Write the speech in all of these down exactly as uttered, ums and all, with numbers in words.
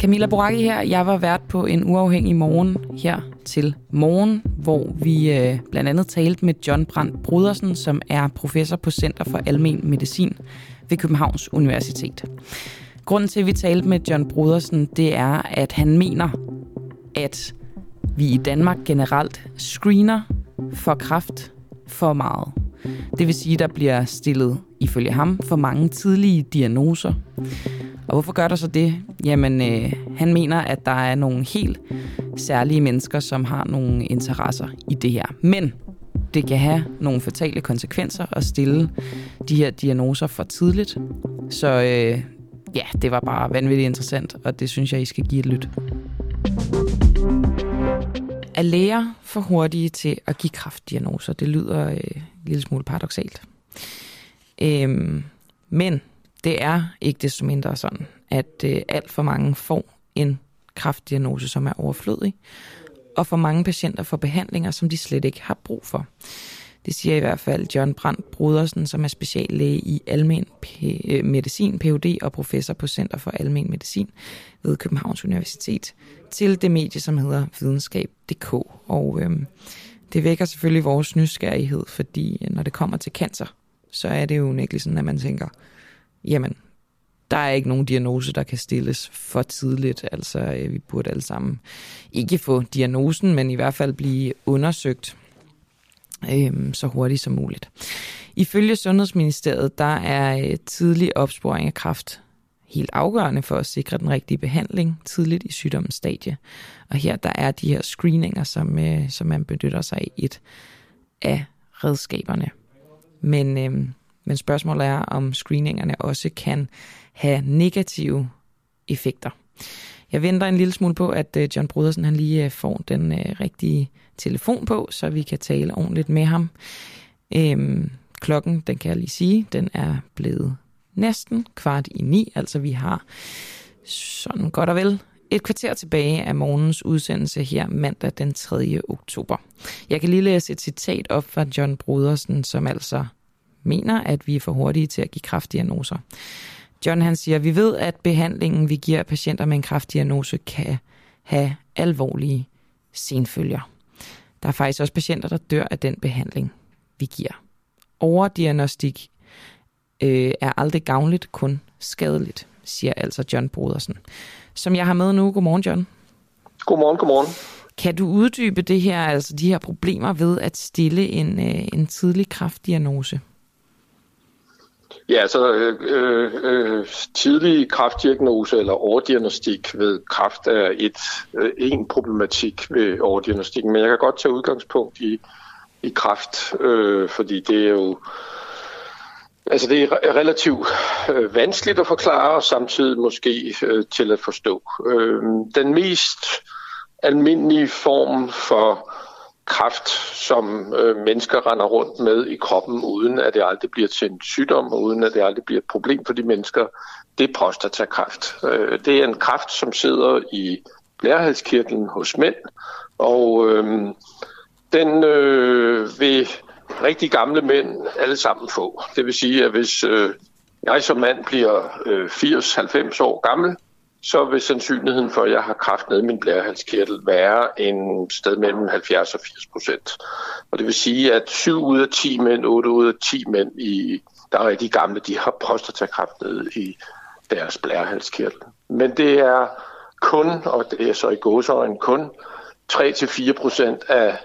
Camilla Boracchi her. Jeg var vært på en uafhængig morgen her til morgen, hvor vi øh, blandt andet talte med John Brandt Brodersen, som er professor på Center for Almen Medicin ved Københavns Universitet. Grunden til, at vi talte med John Brodersen, det er, at han mener, at vi i Danmark generelt screener for kræft for meget. Det vil sige, at der bliver stillet, ifølge ham, for mange tidlige diagnoser. Og hvorfor gør der så det? Jamen, øh, han mener, at der er nogle helt særlige mennesker, som har nogle interesser i det her. Men det kan have nogle fatale konsekvenser at stille de her diagnoser for tidligt. Så øh, ja, det var bare vanvittigt interessant, og det synes jeg, I skal give et lyt. Er læger for hurtige til at give kræftdiagnoser? Det lyder øh, en lille smule paradoksalt. Øhm, men... Det er ikke desto mindre sådan, at øh, alt for mange får en kræftdiagnose, som er overflødig, og for mange patienter får behandlinger, som de slet ikke har brug for. Det siger i hvert fald John Brandt Brodersen, som er speciallæge i almen p- medicin, Ph.D. og professor på Center for Almen Medicin ved Københavns Universitet, til det medie, som hedder videnskab punktum d k. Og øh, det vækker selvfølgelig vores nysgerrighed, fordi når det kommer til cancer, så er det jo unægteligt sådan, at man tænker... Jamen, der er ikke nogen diagnose, der kan stilles for tidligt. Altså, vi burde alle sammen ikke få diagnosen, men i hvert fald blive undersøgt øh, så hurtigt som muligt. Ifølge Sundhedsministeriet, der er tidlig opsporing af kræft helt afgørende for at sikre den rigtige behandling tidligt i sygdommens stadie. Og her der er de her screeninger, som, øh, som man benytter sig af et af redskaberne. Men... Øh, Men spørgsmålet er, om screeningerne også kan have negative effekter. Jeg venter en lille smule på, at John Brodersen han lige får den rigtige telefon på, så vi kan tale ordentligt med ham. Øhm, klokken, den kan jeg lige sige, den er blevet næsten kvart i ni. Altså vi har sådan godt og vel et kvarter tilbage af morgens udsendelse her mandag den tredje oktober. Jeg kan lige læse et citat op fra John Brodersen, som altså... mener, at vi er for hurtige til at give kræftdiagnoser. John han siger, vi ved, at behandlingen, vi giver patienter med en kræftdiagnose, kan have alvorlige senfølger. Der er faktisk også patienter, der dør af den behandling, vi giver. Overdiagnostik øh, er aldrig gavnligt, kun skadeligt, siger altså John Brodersen. Som jeg har med nu. Godmorgen, John. Godmorgen, godmorgen. Kan du uddybe det her, altså de her problemer ved at stille en, øh, en tidlig kræftdiagnose? Ja, så øh, øh, tidlig kræftdiagnose eller overdiagnostik ved kræft er et, øh, en problematik ved overdiagnostikken, men jeg kan godt tage udgangspunkt i, i kræft, øh, fordi det er jo altså det er relativt øh, vanskeligt at forklare og samtidig måske øh, til at forstå. Øh, den mest almindelige form for kræft, som øh, mennesker render rundt med i kroppen, uden at det aldrig bliver til en sygdom, og uden at det aldrig bliver et problem for de mennesker, det er prostatakræft. Øh, det er en kræft, som sidder i blærehalskirtlen hos mænd, og øh, den øh, vil rigtig gamle mænd alle sammen få. Det vil sige, at hvis øh, jeg som mand bliver øh, firs til halvfems år gammel, så vil sandsynligheden for, at jeg har kræft nede i min blærehalskirtel, være en sted mellem halvfjerds og firs procent. Og det vil sige, at syv ud af ti mænd, otte ud af ti mænd, i, der er rigtig gamle, de har prostatakræft nede i deres blærehalskirtel. Men det er kun, og det er så i gåseøjne kun, tre til fire procent af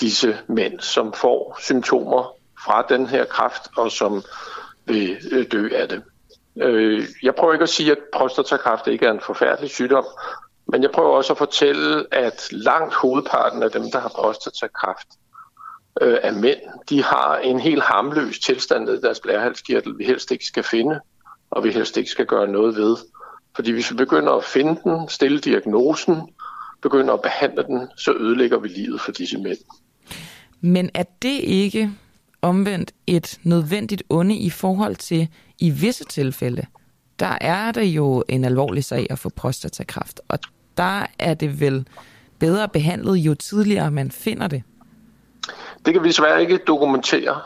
disse mænd, som får symptomer fra den her kræft, og som vil dø af det. Jeg prøver ikke at sige, at prostatakræft ikke er en forfærdelig sygdom, men jeg prøver også at fortælle, at langt hovedparten af dem, der har prostatakræft, øh, er mænd. De har en helt harmløs tilstand i deres blærehalskirtel, vi helst ikke skal finde, og vi helst ikke skal gøre noget ved. Fordi hvis vi begynder at finde den, stille diagnosen, begynder at behandle den, så ødelægger vi livet for disse mænd. Men er det ikke omvendt et nødvendigt onde i forhold til... I visse tilfælde, der er det jo en alvorlig sag at få prostatakræft, og der er det vel bedre behandlet, jo tidligere man finder det. Det kan vi desværre ikke dokumentere.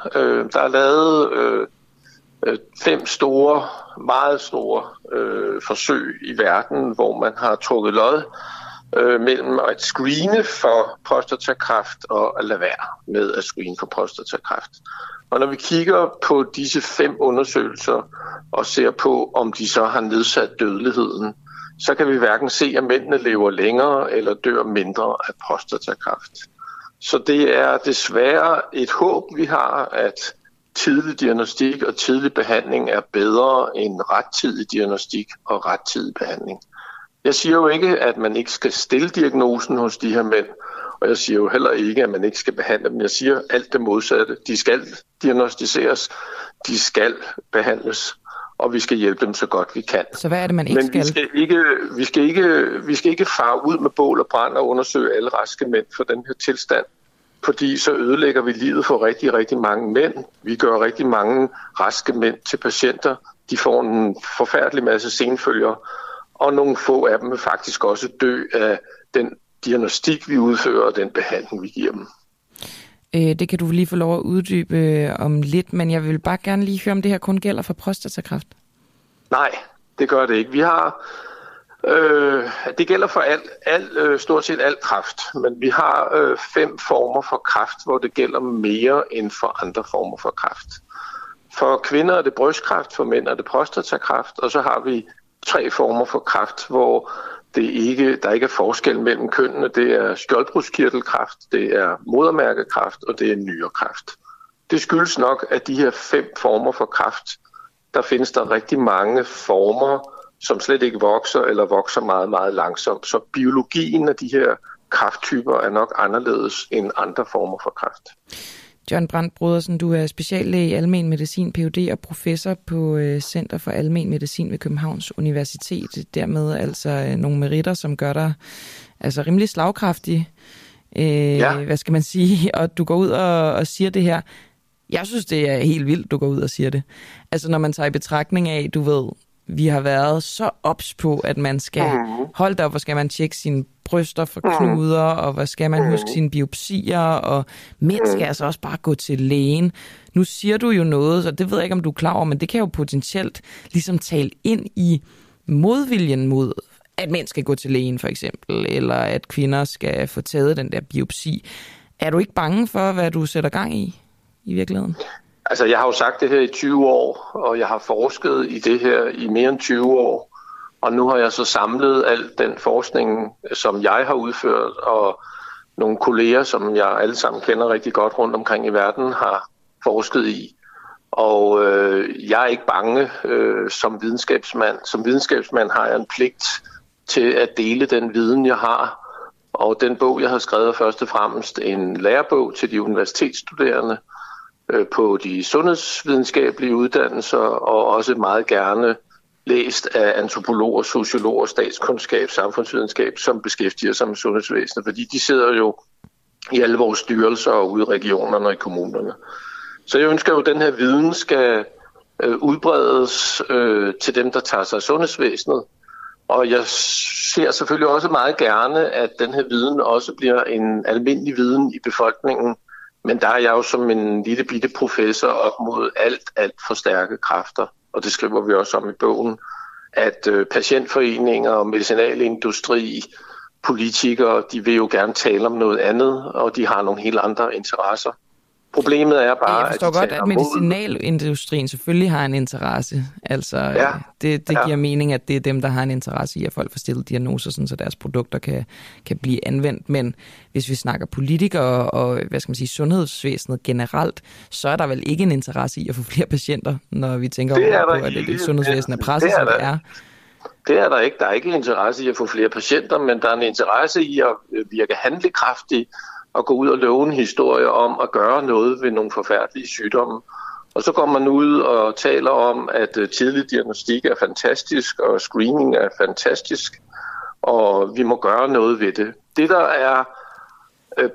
Der er lavet fem store, meget store øh, forsøg i verden, hvor man har trukket lod øh, mellem at screene for prostatakræft og at lade være med at screene for prostatakræft. Og når vi kigger på disse fem undersøgelser og ser på, om de så har nedsat dødeligheden, så kan vi hverken se, at mændene lever længere eller dør mindre af prostatakræft. Så det er desværre et håb, vi har, at tidlig diagnostik og tidlig behandling er bedre end rettidig diagnostik og rettidig behandling. Jeg siger jo ikke, at man ikke skal stille diagnosen hos de her mænd, og jeg siger jo heller ikke, at man ikke skal behandle dem. Jeg siger alt det modsatte. De skal diagnostiseres, de skal behandles, og vi skal hjælpe dem så godt vi kan. Så hvad er det, man ikke Men skal? Men vi skal ikke, vi skal ikke, vi skal ikke fare ud med bål og brand og undersøge alle raske mænd for den her tilstand, fordi så ødelægger vi livet for rigtig, rigtig mange mænd. Vi gør rigtig mange raske mænd til patienter. De får en forfærdelig masse senfølger, og nogle få af dem vil faktisk også dø af den diagnostik, vi udfører, og den behandling, vi giver dem. Det kan du lige få lov at uddybe om lidt, men jeg vil bare gerne lige høre, om det her kun gælder for prostatakræft. Nej, det gør det ikke. Vi har... Øh, det gælder for al, al, øh, stort set al kræft, men vi har øh, fem former for kræft, hvor det gælder mere end for andre former for kræft. For kvinder er det brystkræft, for mænd er det prostatakræft, og så har vi tre former for kræft, hvor det ikke, der ikke er forskel mellem kønnene. Det er skjoldbruskkirtelkræft, det er modermærkekræft, og det er nyrekræft. Det skyldes nok, at de her fem former for kræft, der findes der rigtig mange former, som slet ikke vokser eller vokser meget, meget langsomt. Så biologien af de her kræfttyper er nok anderledes end andre former for kræft. John Brandt Brodersen, du er speciallæge i almen medicin, Ph.D. og professor på Center for Almen Medicin ved Københavns Universitet. Dermed altså nogle meritter, som gør dig altså rimelig slagkraftig. Øh, ja. Hvad skal man sige? Og du går ud og, og siger det her. Jeg synes, det er helt vildt, du går ud og siger det. Altså når man tager i betragtning af, du ved... Vi har været så ops på, at man skal holde op, hvor skal man tjekke sine bryster for knuder, og hvor skal man huske sine biopsier, og mænd skal altså også bare gå til lægen. Nu siger du jo noget, så det ved jeg ikke, om du er klar over, men det kan jo potentielt ligesom tale ind i modviljen mod, at mænd skal gå til lægen for eksempel, eller at kvinder skal få taget den der biopsi. Er du ikke bange for, hvad du sætter gang i i virkeligheden? Altså, jeg har jo sagt det her i tyve år, og jeg har forsket i det her i mere end tyve år. Og nu har jeg så samlet al den forskning, som jeg har udført, og nogle kolleger, som jeg alle sammen kender rigtig godt rundt omkring i verden, har forsket i. Og øh, jeg er ikke bange øh, som videnskabsmand. Som videnskabsmand har jeg en pligt til at dele den viden, jeg har. Og den bog, jeg har skrevet, er først og fremmest en lærebog til de universitetsstuderende, på de sundhedsvidenskabelige uddannelser, og også meget gerne læst af antropologer, sociologer, statskundskab, samfundsvidenskab, som beskæftiger sig med sundhedsvæsenet, fordi de sidder jo i alle vores styrelser og ude i regionerne og i kommunerne. Så jeg ønsker jo, at den her viden skal udbredes til dem, der tager sig af sundhedsvæsenet, og jeg ser selvfølgelig også meget gerne, at den her viden også bliver en almindelig viden i befolkningen. Men der er jeg jo som en lille bitte professor op mod alt, alt for stærke kræfter, og det skriver vi også om i bogen, at patientforeninger, medicinalindustri, politikere, de vil jo gerne tale om noget andet, og de har nogle helt andre interesser. Problemet er bare, jeg forstår at de godt, at medicinalindustrien selvfølgelig har en interesse. Altså, ja, det, det ja. giver mening, at det er dem, der har en interesse i, at folk får stillet diagnoser, sådan, så deres produkter kan, kan blive anvendt. Men hvis vi snakker politikere og hvad skal man sige, sundhedsvæsenet generelt, så er der vel ikke en interesse i at få flere patienter, når vi tænker det over, på, at det, det sundhedsvæsen er presset, det er som det er. Det er der ikke. Der er ikke en interesse i at få flere patienter, men der er en interesse i at virke handlekraftig, og gå ud og love en historie om at gøre noget ved nogle forfærdelige sygdomme. Og så går man ud og taler om, at tidlig diagnostik er fantastisk, og screening er fantastisk, og vi må gøre noget ved det. Det, der er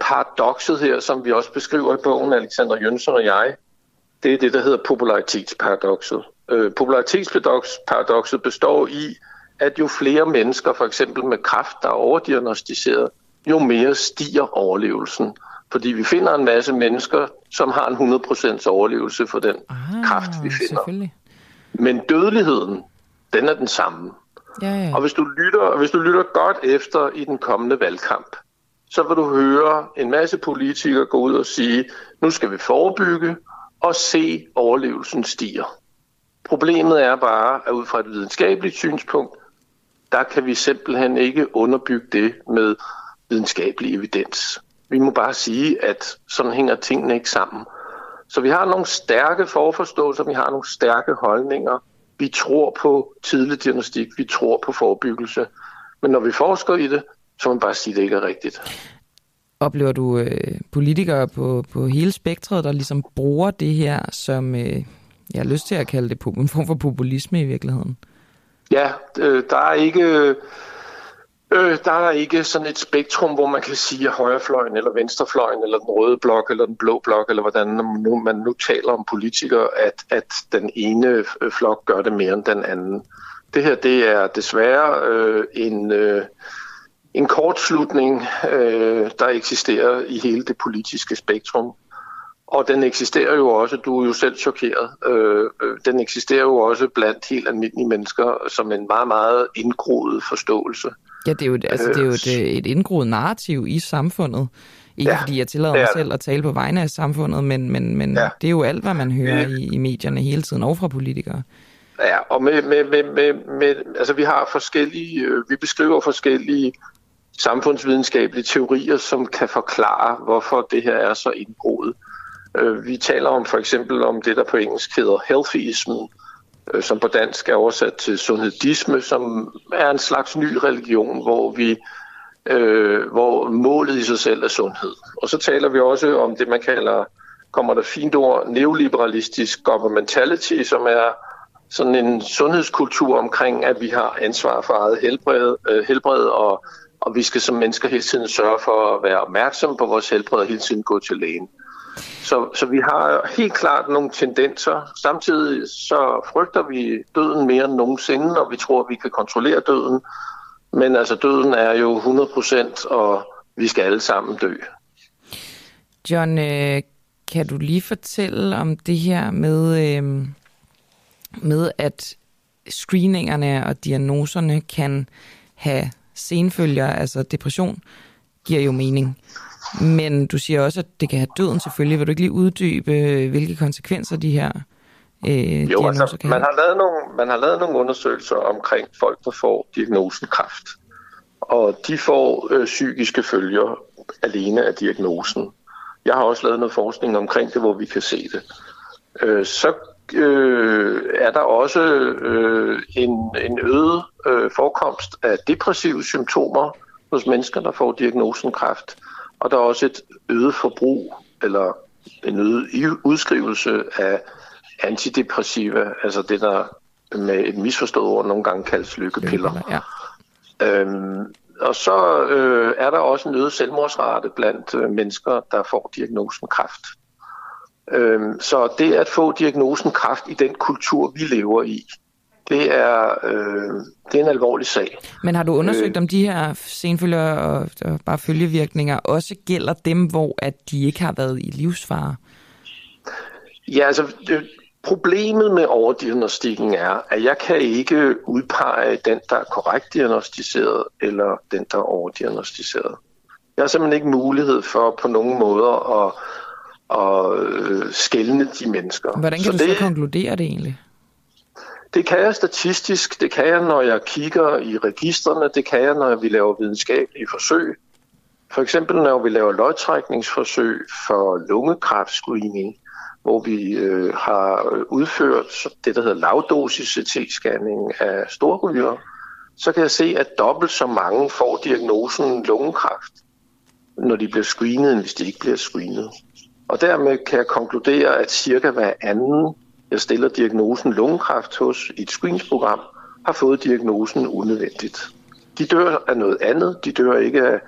paradokset her, som vi også beskriver i bogen, Alexander Jønsen og jeg, det er det, der hedder popularitetsparadoxet. Popularitetsparadoxet består i, at jo flere mennesker, for eksempel med kræft, der er overdiagnostiseret, jo mere stiger overlevelsen. Fordi vi finder en masse mennesker, som har en hundrede procent overlevelse for den ah, kræft, vi finder. Men dødeligheden, den er den samme. Ja, ja. Og hvis du lytter, hvis du lytter godt efter i den kommende valgkamp, så vil du høre en masse politikere gå ud og sige, nu skal vi forebygge og se overlevelsen stiger. Problemet er bare, at ud fra et videnskabeligt synspunkt, der kan vi simpelthen ikke underbygge det med videnskabelig evidens. Vi må bare sige, at sådan hænger tingene ikke sammen. Så vi har nogle stærke forforståelser, vi har nogle stærke holdninger. Vi tror på tidlig diagnostik, vi tror på forebyggelse. Men når vi forsker i det, så må man bare sige, at det ikke er rigtigt. Oplever du øh, politikere på, på hele spektret, der ligesom bruger det her, som øh, jeg har lyst til at kalde det en form for populisme i virkeligheden? Ja, øh, der er ikke... Øh, der er ikke sådan et spektrum, hvor man kan sige, at højrefløjen eller venstrefløjen eller den røde blok eller den blå blok, eller hvordan man nu taler om politikere, at, at den ene flok gør det mere end den anden. Det her, det er desværre øh, en, øh, en kortslutning, øh, der eksisterer i hele det politiske spektrum. Og den eksisterer jo også, du er jo selv chokeret, øh, den eksisterer jo også blandt helt almindelige mennesker som en meget, meget indgroet forståelse. Ja, det er jo, altså, det er jo et, et indgroet narrativ i samfundet. Ikke ja, fordi jeg tillader mig selv at tale på vegne af samfundet, men, men, men ja. Det er jo alt, hvad man hører ja. i, i medierne hele tiden, og fra politikere. Ja, og med, med, med, med, med, altså, vi har forskellige, vi beskriver forskellige samfundsvidenskabelige teorier, som kan forklare, hvorfor det her er så indgroet. Vi taler om for eksempel om det, der på engelsk hedder healthyismen, som på dansk er oversat til sundhedisme, som er en slags ny religion, hvor, vi, øh, hvor målet i sig selv er sundhed. Og så taler vi også om det, man kalder, kommer der fint ord, neoliberalistisk governmentality, som er sådan en sundhedskultur omkring, at vi har ansvar for eget helbred, øh, helbred og, og vi skal som mennesker hele tiden sørge for at være opmærksomme på vores helbred og hele tiden gå til lægen. Så, så vi har helt klart nogle tendenser. Samtidig så frygter vi døden mere end nogensinde, og vi tror, at vi kan kontrollere døden. Men altså, døden er jo hundrede procent, og vi skal alle sammen dø. John, kan du lige fortælle om det her med, med at screeningerne og diagnoserne kan have senfølger, altså depression, giver jo mening. Men du siger også, at det kan have døden selvfølgelig. Vil du ikke lige uddybe, hvilke konsekvenser de her øh, jo, altså, kan man have? Har lavet nogle, man har lavet nogle undersøgelser omkring folk, der får diagnosen kræft. Og de får øh, psykiske følger alene af diagnosen. Jeg har også lavet noget forskning omkring det, hvor vi kan se det. Øh, så øh, er der også øh, en, en øget øh, forekomst af depressive symptomer hos mennesker, der får diagnosen kræft. Og der er også et øget forbrug, eller en øget udskrivelse af antidepressiva, altså det, der med et misforstået ord nogle gange kaldes lykkepiller. Ja. Øhm, og så øh, er der også en øget selvmordsrate blandt øh, mennesker, der får diagnosen kræft. Øhm, så det at få diagnosen kræft i den kultur, vi lever i, det er, øh, det er en alvorlig sag. Men har du undersøgt, øh, om de her senfølger og, og bare følgevirkninger også gælder dem, hvor at de ikke har været i livsfare? Ja, altså det, problemet med overdiagnostikken er, at jeg kan ikke udpege den, der er korrekt diagnostiseret, eller den, der er overdiagnostiseret. Jeg har simpelthen ikke mulighed for på nogen måder at, at skelne de mennesker. Hvordan kan så du det, så konkludere det egentlig? Det kan jeg statistisk, det kan jeg, når jeg kigger i registrene, det kan jeg, når vi laver videnskabelige forsøg. For eksempel, når vi laver lodtrækningsforsøg for lungekræftscreening, hvor vi øh, har udført det, der hedder lavdosis C T-scanning af storrygere, så kan jeg se, at dobbelt så mange får diagnosen lungekræft, når de bliver screenet, end hvis de ikke bliver screenet. Og dermed kan jeg konkludere, at cirka hver anden jeg stiller diagnosen lungekræft hos i et screeningsprogram, har fået diagnosen unødvendigt. De dør af noget andet. De dør ikke af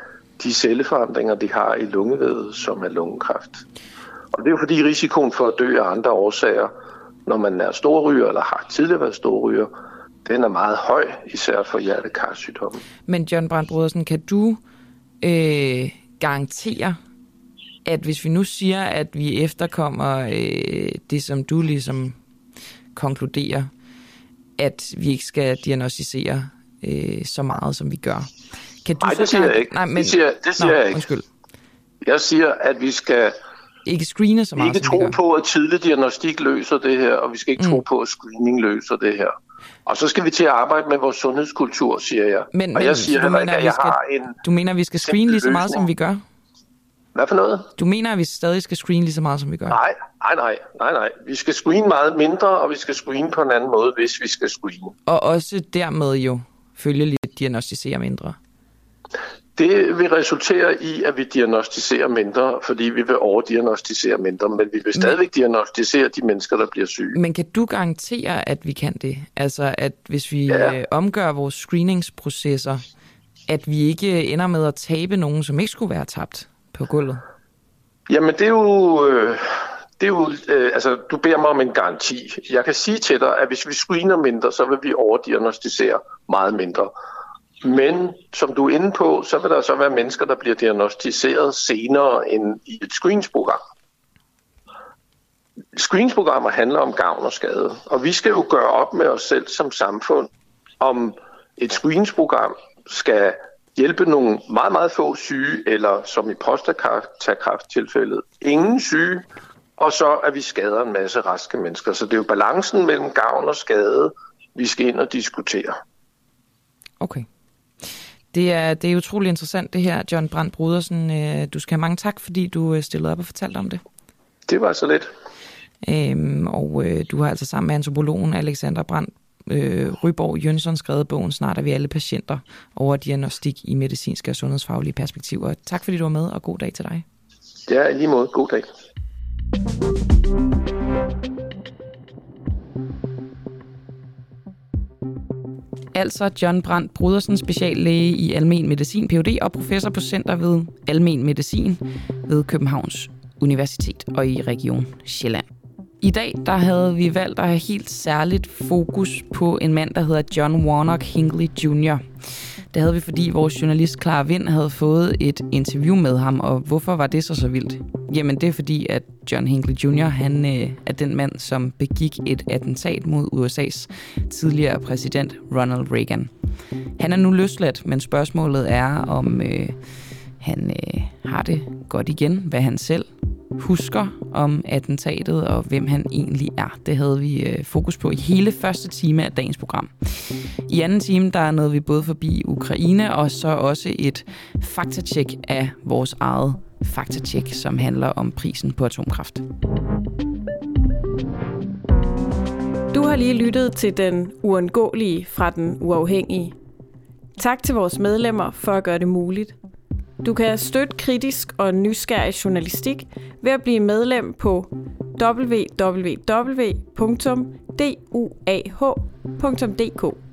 de celleforandringer, de har i lungevævet, som er lungekræft. Og det er jo fordi risikoen for at dø af andre årsager, når man er storryger eller har tidligere været storryger, den er meget høj, især for hjertekarsygdomme. Men John Brandt Brodersen, kan du øh, garantere, at hvis vi nu siger, at vi efterkommer øh, det, som du ligesom konkluderer, at vi ikke skal diagnostisere øh, så meget, som vi gør. Kan du Nej, det siger jeg ikke. Nej, men... det siger, det siger Nå, jeg ikke. Undskyld. Jeg siger, at vi skal ikke screene så meget. Vi skal ikke tro på, at tidlig diagnostik løser det her, og vi skal ikke mm. tro på, at screening løser det her. Og så skal vi til at arbejde med vores sundhedskultur, siger jeg. Men, og jeg men, siger heller ikke, at jeg skal, har en... Du mener, at vi skal screene lige så meget, som vi gør? Hvad for noget? Du mener, at vi stadig skal screene lige så meget, som vi gør? Nej, nej, nej, nej, nej. Vi skal screene meget mindre, og vi skal screene på en anden måde, hvis vi skal screene. Og også dermed jo følgelig diagnostisere mindre. Det vil resultere i, at vi diagnostiserer mindre, fordi vi vil overdiagnostisere mindre, men vi vil stadigvæk diagnostisere de mennesker, der bliver syge. Men kan du garantere, at vi kan det? Altså, at hvis vi ja. øh, omgør vores screeningsprocesser, at vi ikke ender med at tabe nogen, som ikke skulle være tabt på gulvet? Jamen, det er jo... Øh... Det er jo, øh, altså, du beder mig om en garanti. Jeg kan sige til dig, at hvis vi screener mindre, så vil vi overdiagnostisere meget mindre. Men som du er inde på, så vil der så være mennesker, der bliver diagnostiseret senere end i et screeningsprogram. Screeningsprogrammer handler om gavn og skade, og vi skal jo gøre op med os selv som samfund, om et screeningsprogram skal hjælpe nogle meget, meget få syge, eller som i prostatakræfttilfældet, ingen syge, og så at vi skader en masse raske mennesker. Så det er jo balancen mellem gavn og skade, vi skal ind og diskutere. Okay. Det er, det er utrolig interessant det her, John Brandt Brodersen. Du skal have mange tak, fordi du stillede op og fortalte om det. Det var så lidt. Øhm, og øh, du har altså sammen med antropologen Alexander Brandt øh, Ryborg Jønsen skrevet bogen Snart er vi alle patienter over diagnostik i medicinske og sundhedsfaglige perspektiver. Tak fordi du var med, og god dag til dig. Ja, i lige måde. God dag. Altså John Brandt Brodersen, speciallæge i almen medicin, P H D og professor på Center ved Almen Medicin ved Københavns Universitet og i Region Sjælland. I dag der havde vi valgt at have helt særligt fokus på en mand, der hedder John Warnock Hinkley junior Det havde vi, fordi vores journalist Clara Vind havde fået et interview med ham, og hvorfor var det så så vildt? Jamen det er fordi, at John Hinkley junior han øh, er den mand, som begik et attentat mod U S A's tidligere præsident Ronald Reagan. Han er nu løsladt, men spørgsmålet er, om øh, han øh, har det godt igen, hvad han selv husker om attentatet og hvem han egentlig er. Det havde vi øh, fokus på i hele første time af dagens program. I anden time, der nåede vi både forbi Ukraine og så også et faktatjek af vores eget faktatjek, som handler om prisen på atomkraft. Du har lige lyttet til Den Uundgåelige fra Den Uafhængige. Tak til vores medlemmer for at gøre det muligt. Du kan støtte kritisk og nysgerrig journalistik ved at blive medlem på w w w punktum d u a h punktum d k.